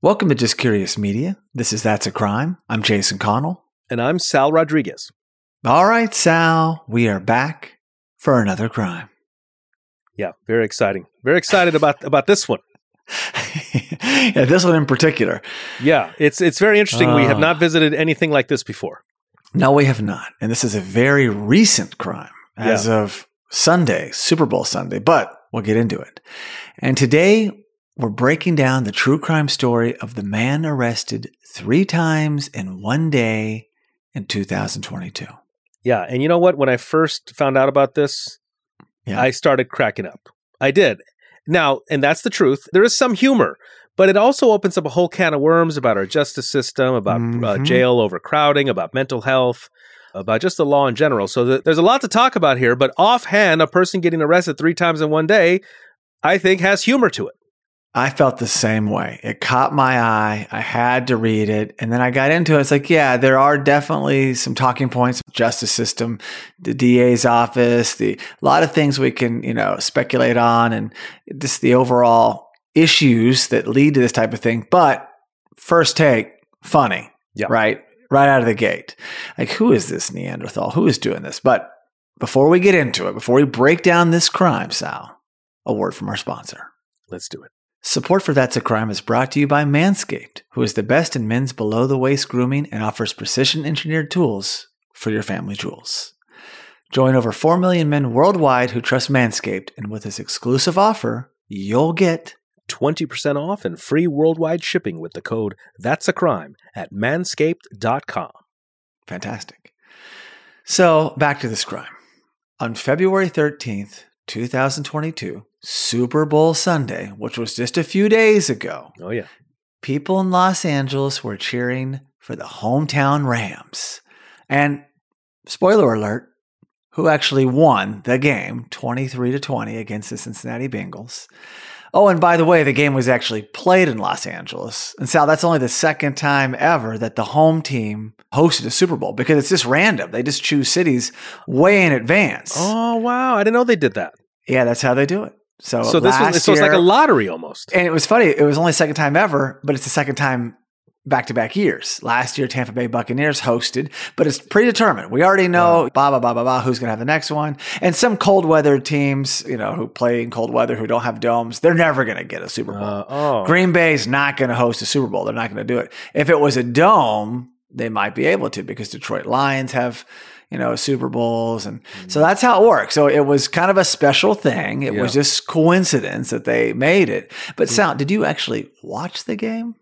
Welcome to Just Curious Media. This is That's a Crime. I'm Jason Connell. And I'm Sal Rodriguez. All right, Sal, we are back for another crime. Yeah, very exciting. Very excited about this one. Yeah, this one in particular. Yeah, it's very interesting. We have not visited anything like this before. No, we have not. And this is a very recent crime as of Sunday, Super Bowl Sunday, but we'll get into it. And today, we're breaking down the true crime story of the man arrested 3 times in 1 day in 2022. Yeah. And you know what? When I first found out about this, I started cracking up. I did. Now, and that's the truth. There is some humor, but it also opens up a whole can of worms about our justice system, about jail overcrowding, about mental health, about just the law in general. So there's a lot to talk about here, but offhand, a person getting arrested 3 times in 1 day, I think has humor to it. I felt the same way. It caught my eye. I had to read it. And then I got into it. It's like, yeah, there are definitely some talking points, justice system, the DA's office, a lot of things we can, speculate on and just the overall issues that lead to this type of thing. But first take, funny, right? Right out of the gate. Like, who is this Neanderthal? Who is doing this? But before we get into it, before we break down this crime, Sal, a word from our sponsor. Let's do it. Support for That's a Crime is brought to you by Manscaped, who is the best in men's below-the-waist grooming and offers precision-engineered tools for your family jewels. Join over 4 million men worldwide who trust Manscaped, and with this exclusive offer, you'll get 20% off and free worldwide shipping with the code That's a Crime at manscaped.com. Fantastic. So, back to this crime. On February 13th, 2022, Super Bowl Sunday, which was just a few days ago. Oh, yeah. People in Los Angeles were cheering for the hometown Rams. And spoiler alert, who actually won the game 23-20 against the Cincinnati Bengals. Oh, and by the way, the game was actually played in Los Angeles. And Sal, that's only the second time ever that the home team hosted a Super Bowl because it's just random. They just choose cities way in advance. Oh, wow. I didn't know they did that. Yeah, that's how they do it. So this was it's like a lottery almost. And it was funny. It was only the second time ever, but it's the second time back-to-back years. Last year, Tampa Bay Buccaneers hosted, but it's predetermined. We already know who's going to have the next one. And some cold weather teams, who play in cold weather, who don't have domes, they're never going to get a Super Bowl. Green Bay's not going to host a Super Bowl. They're not going to do it. If it was a dome, they might be able to because Detroit Lions have Super Bowls. And so that's how it works. So it was kind of a special thing. It was just coincidence that they made it. But Sal, did you actually watch the game?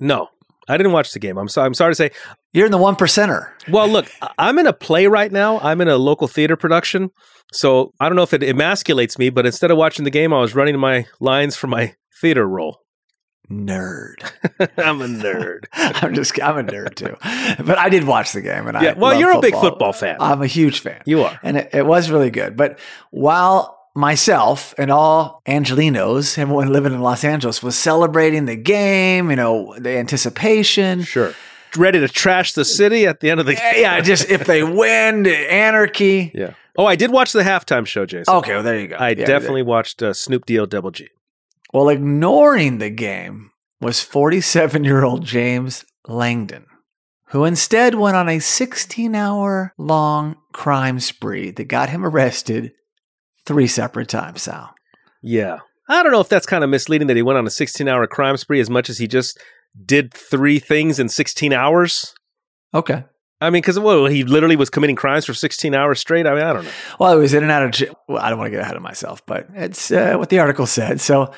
No, I didn't watch the game. I'm sorry to say. You're in the 1%er. Well, look, I'm in a play right now. I'm in a local theater production. So I don't know if it emasculates me, but instead of watching the game, I was running my lines for my theater role. Nerd. I'm a nerd. I'm a nerd too. But I did watch the game. And well, you're a big football fan. I'm a huge fan. You are. And it was really good. But while myself and all Angelinos, everyone living in Los Angeles, was celebrating the game, the anticipation. Sure. Ready to trash the city at the end of the game. Yeah, just if they win, anarchy. Yeah. Oh, I did watch the halftime show, Jason. Okay, well, there you go. I definitely watched Snoop D.O. Double G. Well, ignoring the game was 47-year-old James Langdon, who instead went on a 16-hour-long crime spree that got him arrested 3 separate times, Sal. Yeah. I don't know if that's kind of misleading that he went on a 16-hour crime spree as much as he just did 3 things in 16 hours. Okay. I mean, because he literally was committing crimes for 16 hours straight. I mean, I don't know. Well, it was in and out of jail. Well, I don't want to get ahead of myself, but it's what the article said. So,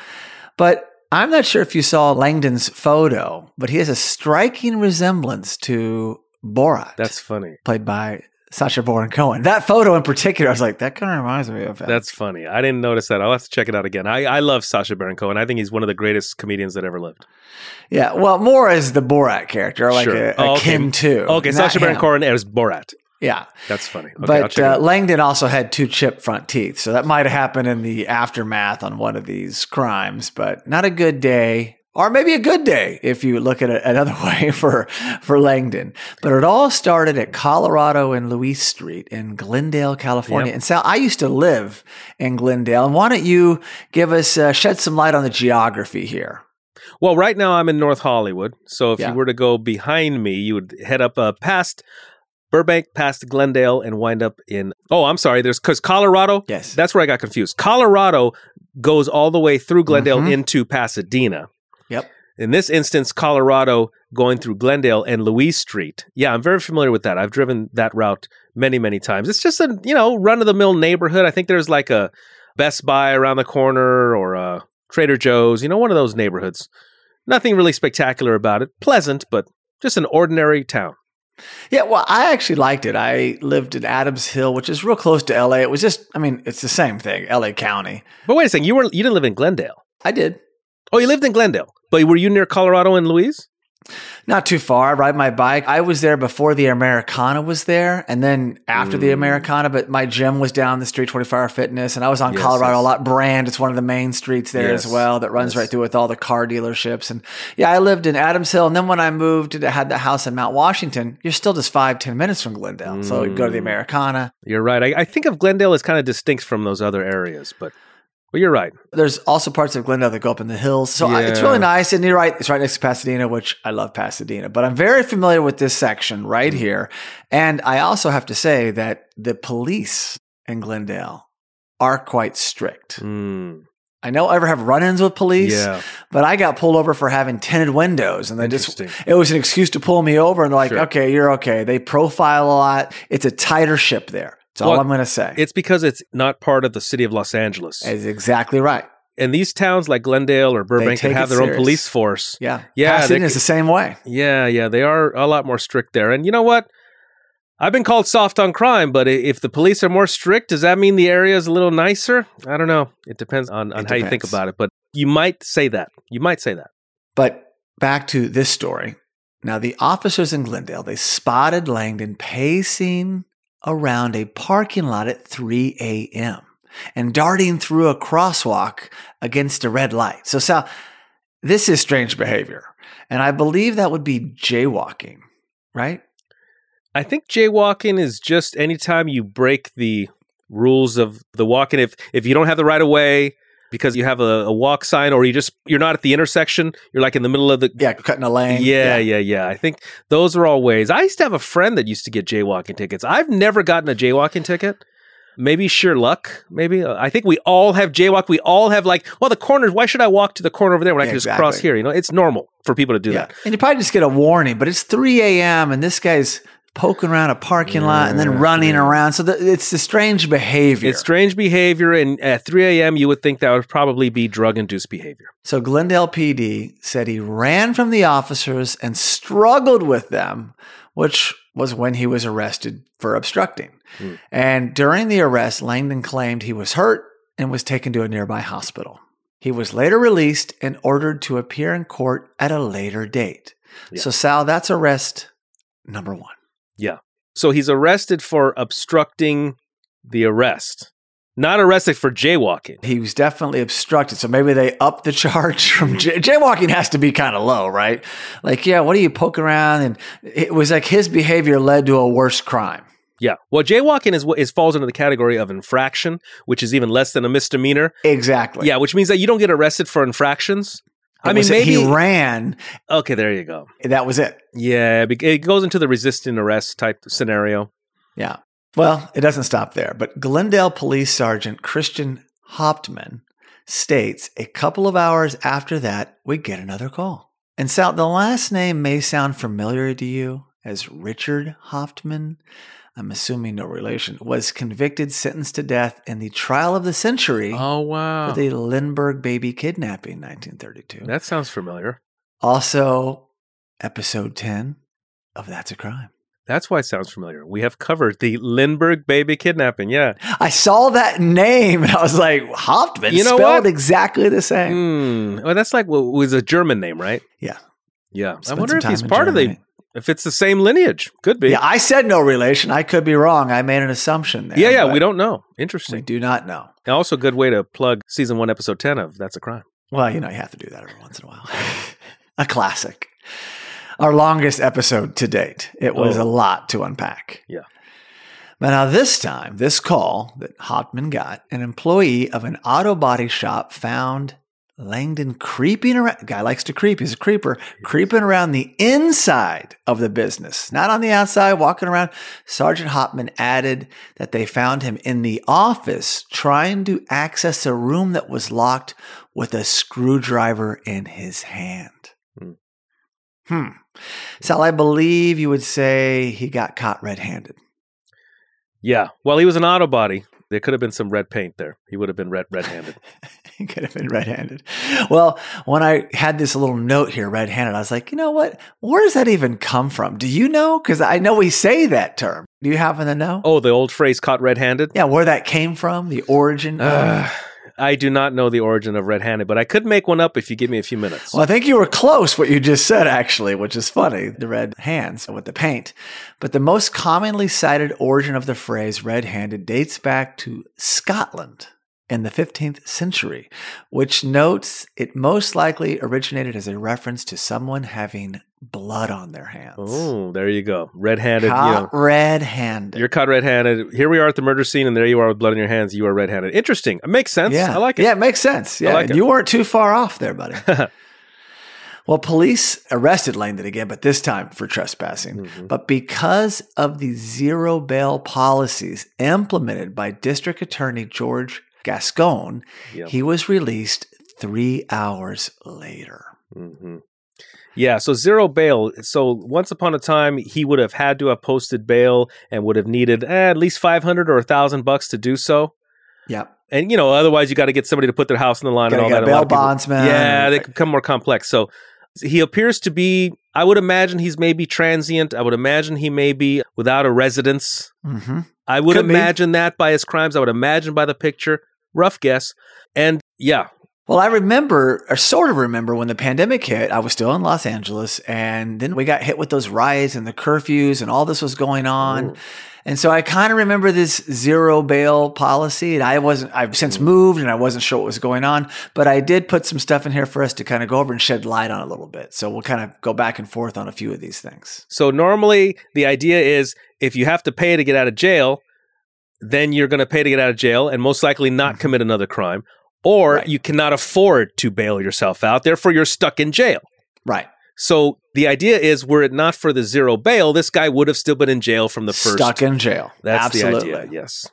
but I'm not sure if you saw Langdon's photo, but he has a striking resemblance to Borat. That's funny. Played by Sacha Baron Cohen. That photo in particular, I was like, that kind of reminds me of that. That's funny. I didn't notice that. I'll have to check it out again. I love Sacha Baron Cohen. I think he's one of the greatest comedians that ever lived. Yeah, well, more as the Borat character, like Kim too. Okay, Sacha Baron Cohen as Borat. Yeah. That's funny. Okay, but Langdon also had 2 chipped front teeth, so that might have happened in the aftermath on one of these crimes, but not a good day. Or maybe a good day, if you look at it another way for Langdon. But it all started at Colorado and Louise Street in Glendale, California. Yep. And Sal, I used to live in Glendale. And why don't you give us shed some light on the geography here? Well, right now I'm in North Hollywood. So if you were to go behind me, you would head up past Burbank, past Glendale, and wind up in, because Colorado, that's where I got confused. Colorado goes all the way through Glendale into Pasadena. Yep. In this instance, Colorado going through Glendale and Louise Street. Yeah, I'm very familiar with that. I've driven that route many, many times. It's just a, you know, run-of-the-mill neighborhood. I think there's like a Best Buy around the corner or a Trader Joe's, you know, one of those neighborhoods. Nothing really spectacular about it. Pleasant, but just an ordinary town. Yeah, well, I actually liked it. I lived in Adams Hill, which is real close to LA. It was just, I mean, it's the same thing, LA County. But wait a second, you didn't live in Glendale. I did. Oh, you lived in Glendale. But were you near Colorado and Louise? Not too far. I ride my bike. I was there before the Americana was there and then after the Americana, but my gym was down the street, 24 Hour Fitness, and I was on Colorado a lot. Brand, it's one of the main streets there as well that runs right through with all the car dealerships. And yeah, I lived in Adams Hill. And then when I moved, I had the house in Mount Washington. You're still just 5-10 minutes from Glendale. So you go to the Americana. You're right. I think of Glendale as kind of distinct from those other areas, but... Well, you're right. There's also parts of Glendale that go up in the hills. So it's really nice. And you're right. It's right next to Pasadena, which I love Pasadena. But I'm very familiar with this section right here. And I also have to say that the police in Glendale are quite strict. I know I ever have run-ins with police, but I got pulled over for having tinted windows. And they just, it was an excuse to pull me over. And they're like, okay, you're okay. They profile a lot. It's a tighter ship there. That's all I'm going to say. It's because it's not part of the city of Los Angeles. That's exactly right. And these towns like Glendale or Burbank can have their own police force. Yeah. Pasadena is the same way. Yeah. They are a lot more strict there. And you know what? I've been called soft on crime, but if the police are more strict, does that mean the area is a little nicer? I don't know. It depends on how you think about it. But you might say that. But back to this story. Now, the officers in Glendale, they spotted Langdon pacing around a parking lot at 3 a.m. and darting through a crosswalk against a red light. So, Sal, this is strange behavior. And I believe that would be jaywalking, right? I think jaywalking is just anytime you break the rules of the walking. If you don't have the right of way because you have a walk sign or you're not at the intersection, you're like in the middle of the... Yeah, cutting a lane. Yeah. I think those are all ways. I used to have a friend that used to get jaywalking tickets. I've never gotten a jaywalking ticket. Maybe sheer luck, maybe. I think we all have jaywalk. We all have like, well, the corners, why should I walk to the corner over there when I can just cross here? You know, it's normal for people to do that. And you probably just get a warning, but it's 3 a.m. and this guy's poking around a parking lot and then running around. So it's the strange behavior. It's strange behavior. And at 3 a.m., you would think that would probably be drug-induced behavior. So Glendale PD said he ran from the officers and struggled with them, which was when he was arrested for obstructing. And during the arrest, Langdon claimed he was hurt and was taken to a nearby hospital. He was later released and ordered to appear in court at a later date. So, Sal, that's arrest number one. Yeah. So he's arrested for obstructing the arrest, not arrested for jaywalking. He was definitely obstructed. So maybe they upped the charge from jaywalking has to be kind of low, right? Like, yeah, what are you poking around? And it was like his behavior led to a worse crime. Yeah. Well, jaywalking is falls under the category of infraction, which is even less than a misdemeanor. Exactly. Yeah, which means that you don't get arrested for infractions. I mean, maybe he ran. Okay, there you go. That was it. Yeah, it goes into the resisting arrest type scenario. Yeah. Well, it doesn't stop there. But Glendale Police Sergeant Christian Hauptmann states a couple of hours after that, we get another call. And Sal, the last name may sound familiar to you as Richard Hauptmann. I'm assuming no relation, was convicted, sentenced to death in the trial of the century for the Lindbergh baby kidnapping in 1932. That sounds familiar. Also, episode 10 of That's a Crime. That's why it sounds familiar. We have covered the Lindbergh baby kidnapping, I saw that name, and I was like, Hauptmann, you know, spelled exactly the same. Well, that's like, it was a German name, right? Yeah. I wonder if he's part of the... If it's the same lineage, could be. Yeah, I said no relation. I could be wrong. I made an assumption there. Yeah, we don't know. Interesting. We do not know. And also a good way to plug season 1, episode 10 of That's a Crime. Well, you know, you have to do that every once in a while. A classic. Our longest episode to date. It was a lot to unpack. Yeah. But now this time, this call that Hauptmann got, an employee of an auto body shop found Langdon creeping around. Guy likes to creep. He's a creeper. Creeping around the inside of the business, not on the outside, walking around. Sergeant Hauptmann added that they found him in the office trying to access a room that was locked with a screwdriver in his hand. Sal, I believe you would say he got caught red-handed. Yeah. Well, he was an auto body. There could have been some red paint there. He would have been red-handed. He could have been red-handed. Well, when I had this little note here, red-handed, I was like, you know what? Where does that even come from? Do you know? Because I know we say that term. Do you happen to know? Oh, the old phrase, caught red-handed? Yeah, where that came from, the origin of... I do not know the origin of red-handed, but I could make one up if you give me a few minutes. Well, I think you were close what you just said, actually, which is funny, the red hands with the paint. But the most commonly cited origin of the phrase red-handed dates back to Scotland in the 15th century, which notes it most likely originated as a reference to someone having blood on their hands. Oh, there you go. Red-handed. Caught red-handed. You're caught red-handed. Here we are at the murder scene, and there you are with blood on your hands. You are red-handed. Interesting. It makes sense. Yeah. I like it. Yeah, it makes sense. Yeah, like you weren't too far off there, buddy. Well, police arrested Langdon again, but this time for trespassing. Mm-hmm. But because of the zero bail policies implemented by District Attorney George Gascon, he was released 3 hours later. Mm-hmm. Yeah, so zero bail. So once upon a time, he would have had to have posted bail and would have needed at least $500 or $1,000 to do so. Yeah. And, you know, otherwise you got to get somebody to put their house in the line and all that. Bail bondsman. Yeah, they become more complex. So he appears to be, I would imagine he's maybe transient. I would imagine he may be without a residence. Mm-hmm. I would imagine that by his crimes. I would imagine by the picture. Rough guess. And yeah. Well, I remember, or sort of remember, when the pandemic hit, I was still in Los Angeles, and then we got hit with those riots and the curfews and all this was going on. Ooh. And so I kind of remember this zero bail policy, and I've since moved and I wasn't sure what was going on, but I did put some stuff in here for us to kind of go over and shed light on a little bit. So we'll kind of go back and forth on a few of these things. So normally the idea is if you have to pay to get out of jail, then you're going to pay to get out of jail and most likely not commit another crime. Or you cannot afford to bail yourself out. Therefore, you're stuck in jail. Right. So the idea is, were it not for the zero bail, this guy would have still been in jail from the first. Stuck in jail. That's absolutely the idea, yes.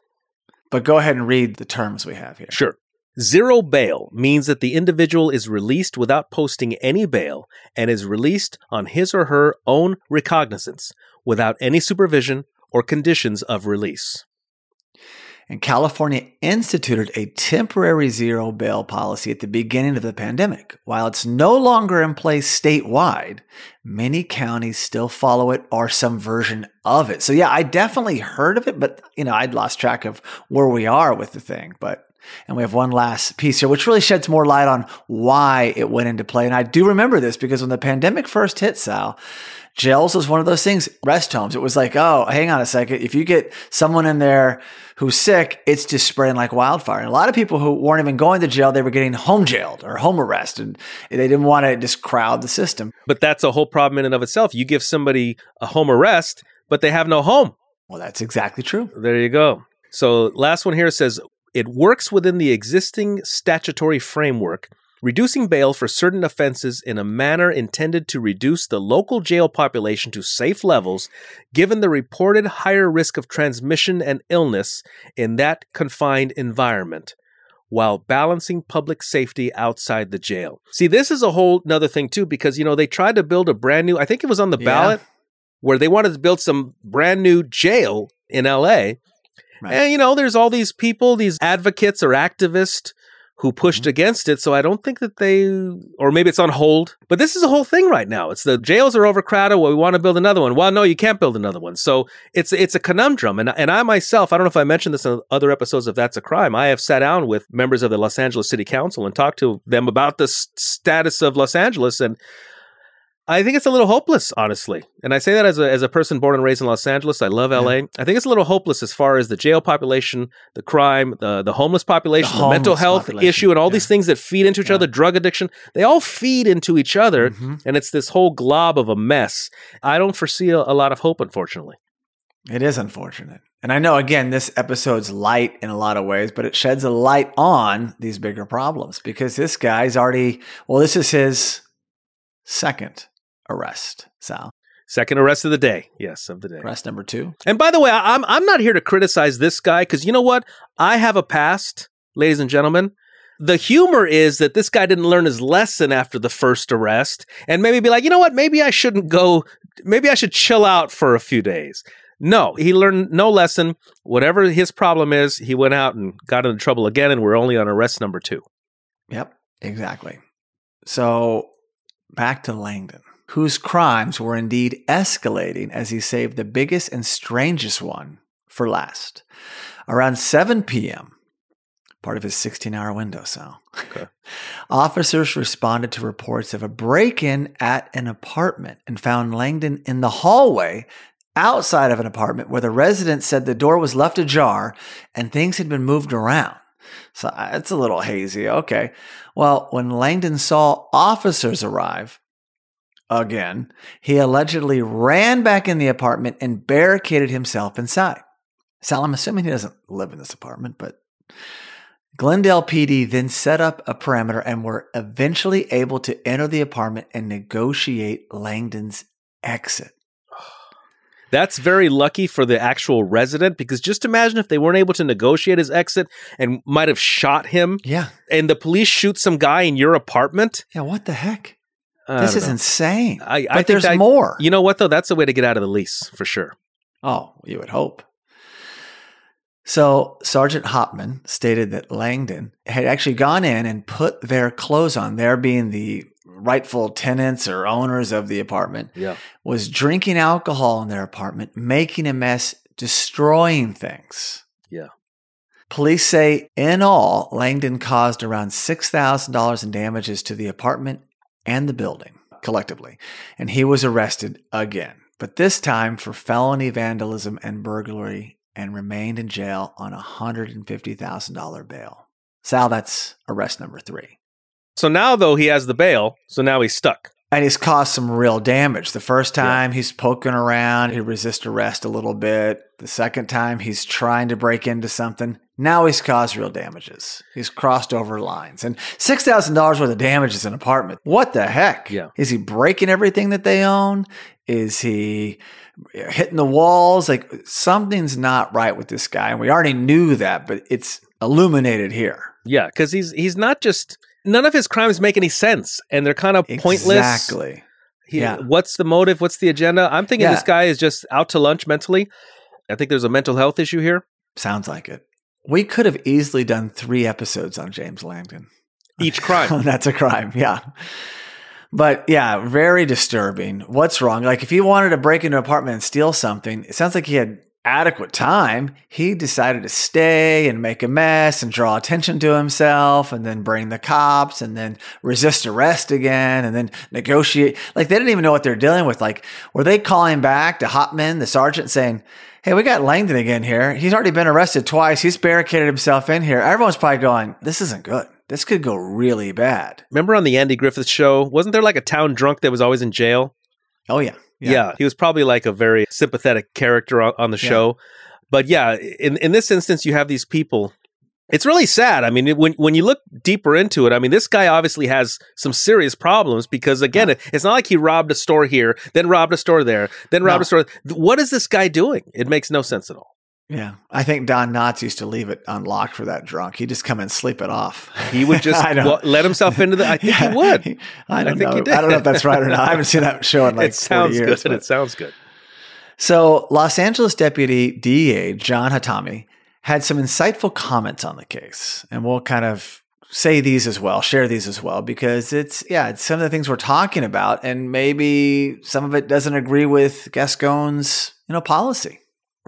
But go ahead and read the terms we have here. Sure. Zero bail means that the individual is released without posting any bail and is released on his or her own recognizance without any supervision or conditions of release. And California instituted a temporary zero bail policy at the beginning of the pandemic. While it's no longer in place statewide, many counties still follow it or some version of it. So yeah, I definitely heard of it, but you know, I'd lost track of where we are with the thing. But and we have one last piece here, which really sheds more light on why it went into play. And I do remember this because when the pandemic first hit, Sal, jails was one of those things, rest homes. It was like, oh, hang on a second. If you get someone in there who's sick, it's just spreading like wildfire. And a lot of people who weren't even going to jail, they were getting home jailed or home arrested. They didn't want to just crowd the system. But that's a whole problem in and of itself. You give somebody a home arrest, but they have no home. Well, that's exactly true. There you go. So last one here says, it works within the existing statutory framework, reducing bail for certain offenses in a manner intended to reduce the local jail population to safe levels, given the reported higher risk of transmission and illness in that confined environment, while balancing public safety outside the jail. See, this is a whole nother thing, too, because, you know, they tried to build a brand new, I think it was on the ballot, where they wanted to build some brand new jail in LA. Right. And, you know, there's all these people, these advocates or activists who pushed against it. So I don't think that they, or maybe it's on hold, but this is a whole thing right now. It's the jails are overcrowded. Well, we want to build another one. Well, no, you can't build another one. So it's a conundrum. And I myself, I don't know if I mentioned this in other episodes of That's a Crime. I have sat down with members of the Los Angeles City Council and talked to them about the status of Los Angeles. And I think it's a little hopeless, honestly. And I say that as a person born and raised in Los Angeles. I love LA. Yeah. I think it's a little hopeless as far as the jail population, the crime, the homeless population, the mental health issue, and all these things that feed into each other, drug addiction. They all feed into each other, and it's this whole glob of a mess. I don't foresee a lot of hope, unfortunately. It is unfortunate. And I know, again, this episode's light in a lot of ways, but it sheds a light on these bigger problems because this guy's already, well, this is his second arrest, Sal. Second arrest of the day. Yes, of the day. Arrest number 2. And by the way, I'm not here to criticize this guy because you know what? I have a past, ladies and gentlemen. The humor is that this guy didn't learn his lesson after the first arrest and maybe be like, you know what? Maybe I shouldn't go. Maybe I should chill out for a few days. No, he learned no lesson. Whatever his problem is, he went out and got into trouble again, and we're only on arrest number 2. Yep, exactly. So back to Langdon, whose crimes were indeed escalating as he saved the biggest and strangest one for last. Around 7 p.m., part of his 16-hour window, Sal, okay. Officers responded to reports of a break-in at an apartment and found Langdon in the hallway outside of an apartment where the resident said the door was left ajar and things had been moved around. So it's a little hazy. Okay. Well, when Langdon saw officers arrive, again, he allegedly ran back in the apartment and barricaded himself inside. Sal, I'm assuming he doesn't live in this apartment, but Glendale PD then set up a perimeter and were eventually able to enter the apartment and negotiate Langdon's exit. That's very lucky for the actual resident because just imagine if they weren't able to negotiate his exit and might have shot him. Yeah. And the police shoot some guy in your apartment. Yeah, what the heck? This is insane. But there's more. You know what, though? That's a way to get out of the lease for sure. Oh, you would hope. So Sergeant Hauptmann stated that Langdon had actually gone in and put their clothes on, there being the rightful tenants or owners of the apartment, yeah, was drinking alcohol in their apartment, making a mess, destroying things. Yeah. Police say in all, Langdon caused around $6,000 in damages to the apartment and the building collectively, and he was arrested again, but this time for felony vandalism and burglary and remained in jail on a $150,000 bail. Sal, that's arrest number 3. So now, though, he has the bail, so now he's stuck. And he's caused some real damage. The first time, he's poking around. He resists arrest a little bit. The second time, he's trying to break into something. Now he's caused real damages. He's crossed over lines. And $6,000 worth of damage is an apartment. What the heck? Yeah. Is he breaking everything that they own? Is he hitting the walls? Like, something's not right with this guy. And we already knew that, but it's illuminated here. Yeah, because he's not just... None of his crimes make any sense, and they're kind of pointless. Exactly. Yeah. What's the motive? What's the agenda? I'm thinking this guy is just out to lunch mentally. I think there's a mental health issue here. Sounds like it. We could have easily done 3 episodes on James Langdon. Each crime. That's a crime, yeah. But yeah, very disturbing. What's wrong? Like if he wanted to break into an apartment and steal something, it sounds like he had adequate time. He decided to stay and make a mess and draw attention to himself and then bring the cops and then resist arrest again and then negotiate. Like they didn't even know what they're dealing with. Like were they calling back to Hauptmann, the sergeant, saying, hey, we got Langdon again here. He's already been arrested twice. He's barricaded himself in here. Everyone's probably going, this isn't good. This could go really bad. Remember on the Andy Griffith show, wasn't there like a town drunk that was always in jail? Oh, yeah. Yeah, he was probably like a very sympathetic character on the show. But yeah, in this instance, you have these people. It's really sad. I mean, when you look deeper into it, I mean, this guy obviously has some serious problems because, again, it's not like he robbed a store here, then robbed a store there, then robbed a store. What is this guy doing? It makes no sense at all. Yeah. I think Don Knotts used to leave it unlocked for that drunk. He'd just come and sleep it off. He would just let himself into the... I think he would. I don't know. He did. I don't know if that's right or not. I haven't seen that show in like 40 years. It sounds good. It sounds good. So Los Angeles Deputy DEA John Hatami had some insightful comments on the case. And we'll kind of say these as well, share these as well, because it's some of the things we're talking about. And maybe some of it doesn't agree with Gascon's, policy.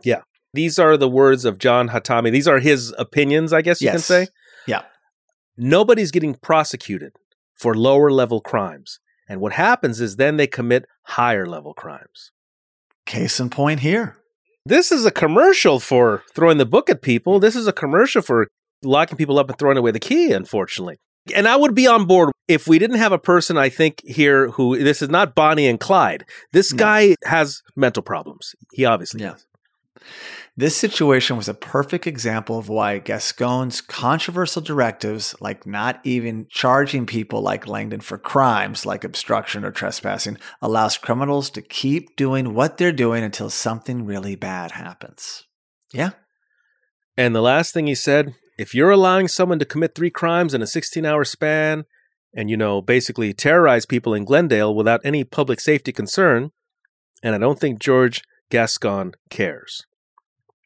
Yeah. These are the words of John Hatami. These are his opinions, I guess you can say. Yeah. Nobody's getting prosecuted for lower level crimes. And what happens is then they commit higher level crimes. Case in point here. This is a commercial for throwing the book at people. This is a commercial for locking people up and throwing away the key, unfortunately. And I would be on board if we didn't have a person, I think, here who, this is not Bonnie and Clyde. This guy has mental problems. He obviously does. This situation was a perfect example of why Gascon's controversial directives, like not even charging people like Langdon for crimes like obstruction or trespassing, allows criminals to keep doing what they're doing until something really bad happens. Yeah. And the last thing he said, if you're allowing someone to commit 3 crimes in a 16-hour span and, you know, basically terrorize people in Glendale without any public safety concern, and I don't think George Gascon cares.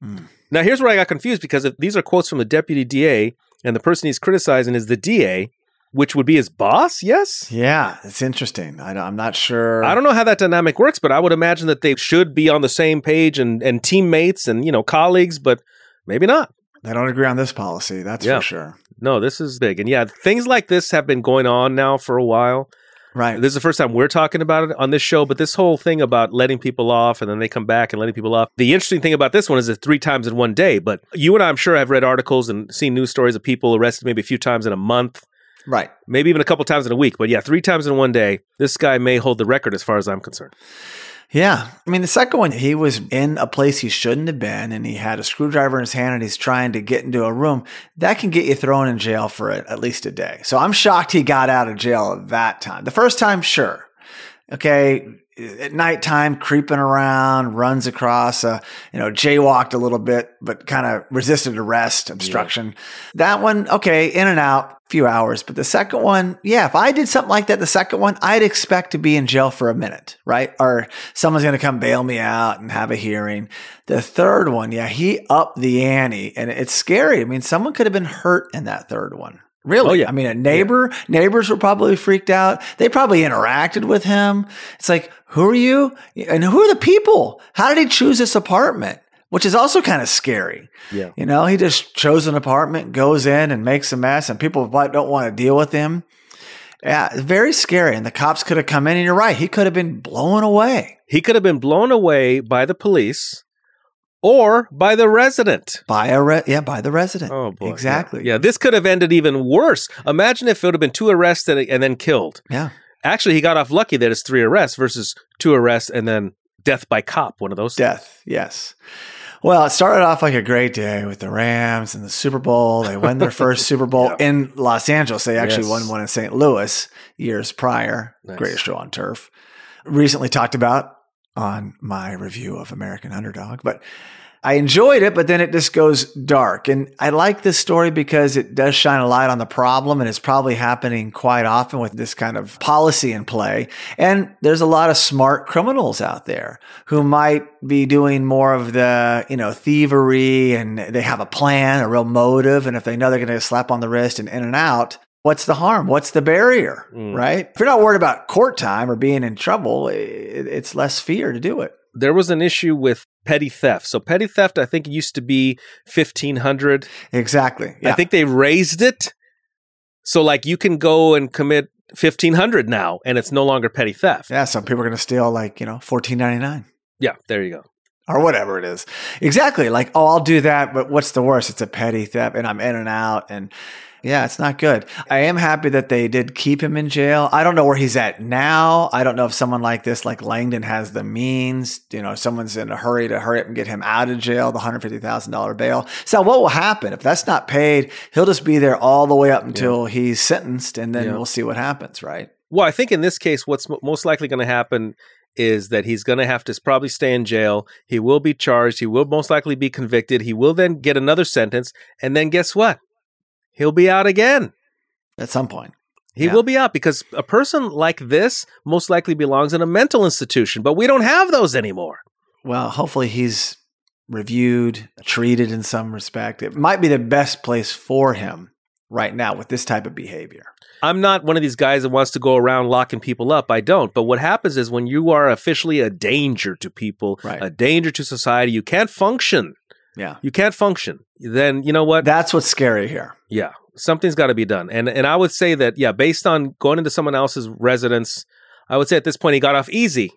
Mm. Now, here's where I got confused, because if these are quotes from the deputy DA, and the person he's criticizing is the DA, which would be his boss, yes? Yeah, it's interesting. I'm not sure. I don't know how that dynamic works, but I would imagine that they should be on the same page and teammates and, you know, colleagues, but maybe not. They don't agree on this policy, that's for sure. No, this is big. And yeah, things like this have been going on now for a while. Right. This is the first time we're talking about it on this show, but this whole thing about letting people off and then they come back and letting people off. The interesting thing about this one is it's 3 times in 1 day, but you and I, I'm sure, have read articles and seen news stories of people arrested maybe a few times in a month. Right. Maybe even a couple times in a week. But yeah, 3 times in 1 day, this guy may hold the record as far as I'm concerned. Yeah. I mean, the second one, he was in a place he shouldn't have been, and he had a screwdriver in his hand, and he's trying to get into a room. That can get you thrown in jail for at least a day. So I'm shocked he got out of jail that time. The first time, sure. Okay. At nighttime, creeping around, runs across, jaywalked a little bit, but kind of resisted arrest, obstruction. Yeah. That one, okay, in and out, few hours. But the second one, yeah, if I did something like that, the second one, I'd expect to be in jail for a minute, right? Or someone's going to come bail me out and have a hearing. The third one, yeah, he upped the ante, and it's scary. I mean, someone could have been hurt in that third one. Really? Oh, yeah. I mean, a neighbor, neighbors were probably freaked out. They probably interacted with him. It's like, who are you? And who are the people? How did he choose this apartment? Which is also kind of scary. Yeah. You know, he just chose an apartment, goes in and makes a mess, and people don't want to deal with him. Yeah, it's very scary. And the cops could have come in, and you're right, he could have been blown away. He could have been blown away by the police. Or by the resident. By the resident. Oh, boy. Exactly. Yeah. This could have ended even worse. Imagine if it would have been 2 arrests and then killed. Yeah. Actually, he got off lucky that it's 3 arrests versus 2 arrests and then death by cop, one of those things. Yes. Well, it started off like a great day with the Rams and the Super Bowl. They won their first Super Bowl in Los Angeles. They actually won one in St. Louis years prior. Nice. Greatest show on turf. Recently talked about on my review of American Underdog, but I enjoyed it, but then it just goes dark. And I like this story because it does shine a light on the problem, and it's probably happening quite often with this kind of policy in play. And there's a lot of smart criminals out there who might be doing more of the, thievery, and they have a plan, a real motive. And if they know they're going to get a slap on the wrist and in and out, what's the harm? What's the barrier, right? If you're not worried about court time or being in trouble, it's less fear to do it. There was an issue with petty theft. So petty theft, I think, used to be $1,500. Exactly. Yeah. I think they raised it. So like you can go and commit $1,500 now, and it's no longer petty theft. Yeah, some people are going to steal like, $14.99. Yeah, there you go. Or whatever it is. Exactly. Like, oh, I'll do that, but what's the worst? It's a petty theft, and I'm in and out, and yeah, it's not good. I am happy that they did keep him in jail. I don't know where he's at now. I don't know if someone like this, like Langdon, has the means. Someone's in a hurry to hurry up and get him out of jail, the $150,000 bail. So what will happen? If that's not paid, he'll just be there all the way up until he's sentenced, and then we'll see what happens, right? Well, I think in this case, what's most likely going to happen is that he's going to have to probably stay in jail. He will be charged. He will most likely be convicted. He will then get another sentence. And then guess what? He'll be out again. At some point. He will be out, because a person like this most likely belongs in a mental institution, but we don't have those anymore. Well, hopefully he's reviewed, treated in some respect. It might be the best place for him right now with this type of behavior. I'm not one of these guys that wants to go around locking people up. I don't. But what happens is when you are officially a danger to people, a danger to society, you can't function. Yeah. You can't function. Then you know what? That's what's scary here. Yeah. Something's got to be done. And I would say that, based on going into someone else's residence, I would say at this point he got off easy,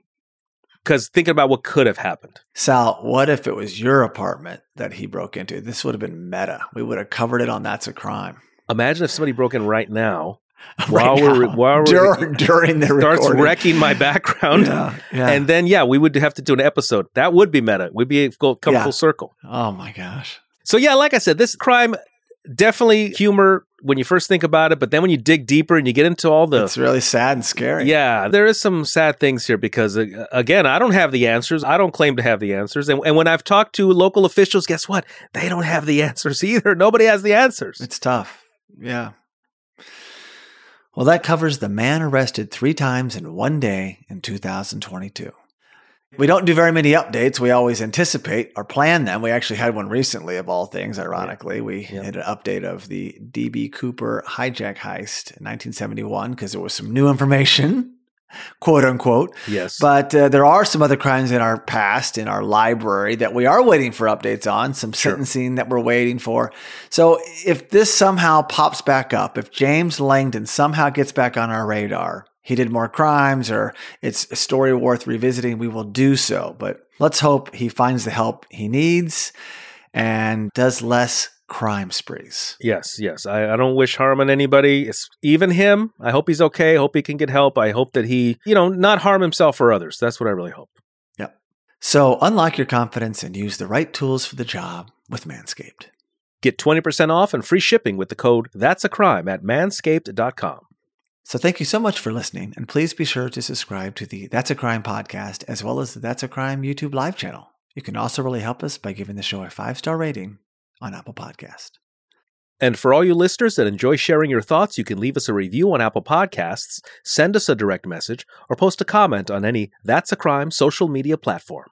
because thinking about what could have happened. Sal, what if it was your apartment that he broke into? This would have been meta. We would have covered it on That's a Crime. Imagine if somebody broke in right now. While we're during the recording. Starts wrecking my background. And then, we would have to do an episode. That would be meta. We'd be full circle. Oh, my gosh. So, like I said, this crime, definitely humor when you first think about it. But then when you dig deeper and you get into all the... It's really sad and scary. Yeah. There is some sad things here because, again, I don't have the answers. I don't claim to have the answers. And when I've talked to local officials, guess what? They don't have the answers either. Nobody has the answers. It's tough. Yeah. Well, that covers the man arrested 3 times in one day in 2022. We don't do very many updates. We always anticipate or plan them. We actually had one recently, of all things, ironically. We did an update of the D.B. Cooper hijack heist in 1971 because there was some new information, quote unquote. Yes. But there are some other crimes in our past, in our library, that we are waiting for updates on, some sentencing that we're waiting for. So if this somehow pops back up, if James Langdon somehow gets back on our radar, he did more crimes or it's a story worth revisiting, we will do so. But let's hope he finds the help he needs and does less crime sprees. Yes. I don't wish harm on anybody. It's even him. I hope he's okay. I hope he can get help. I hope that he, not harm himself or others. That's what I really hope. Yep. So unlock your confidence and use the right tools for the job with Manscaped. Get 20% off and free shipping with the code That's a Crime at manscaped.com. So thank you so much for listening, and please be sure to subscribe to the That's a Crime podcast as well as the That's a Crime YouTube live channel. You can also really help us by giving the show a 5-star rating on Apple Podcast. And for all you listeners that enjoy sharing your thoughts, you can leave us a review on Apple Podcasts, send us a direct message, or post a comment on any That's a Crime social media platform.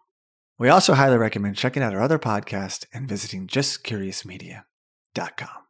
We also highly recommend checking out our other podcast and visiting justcuriousmedia.com.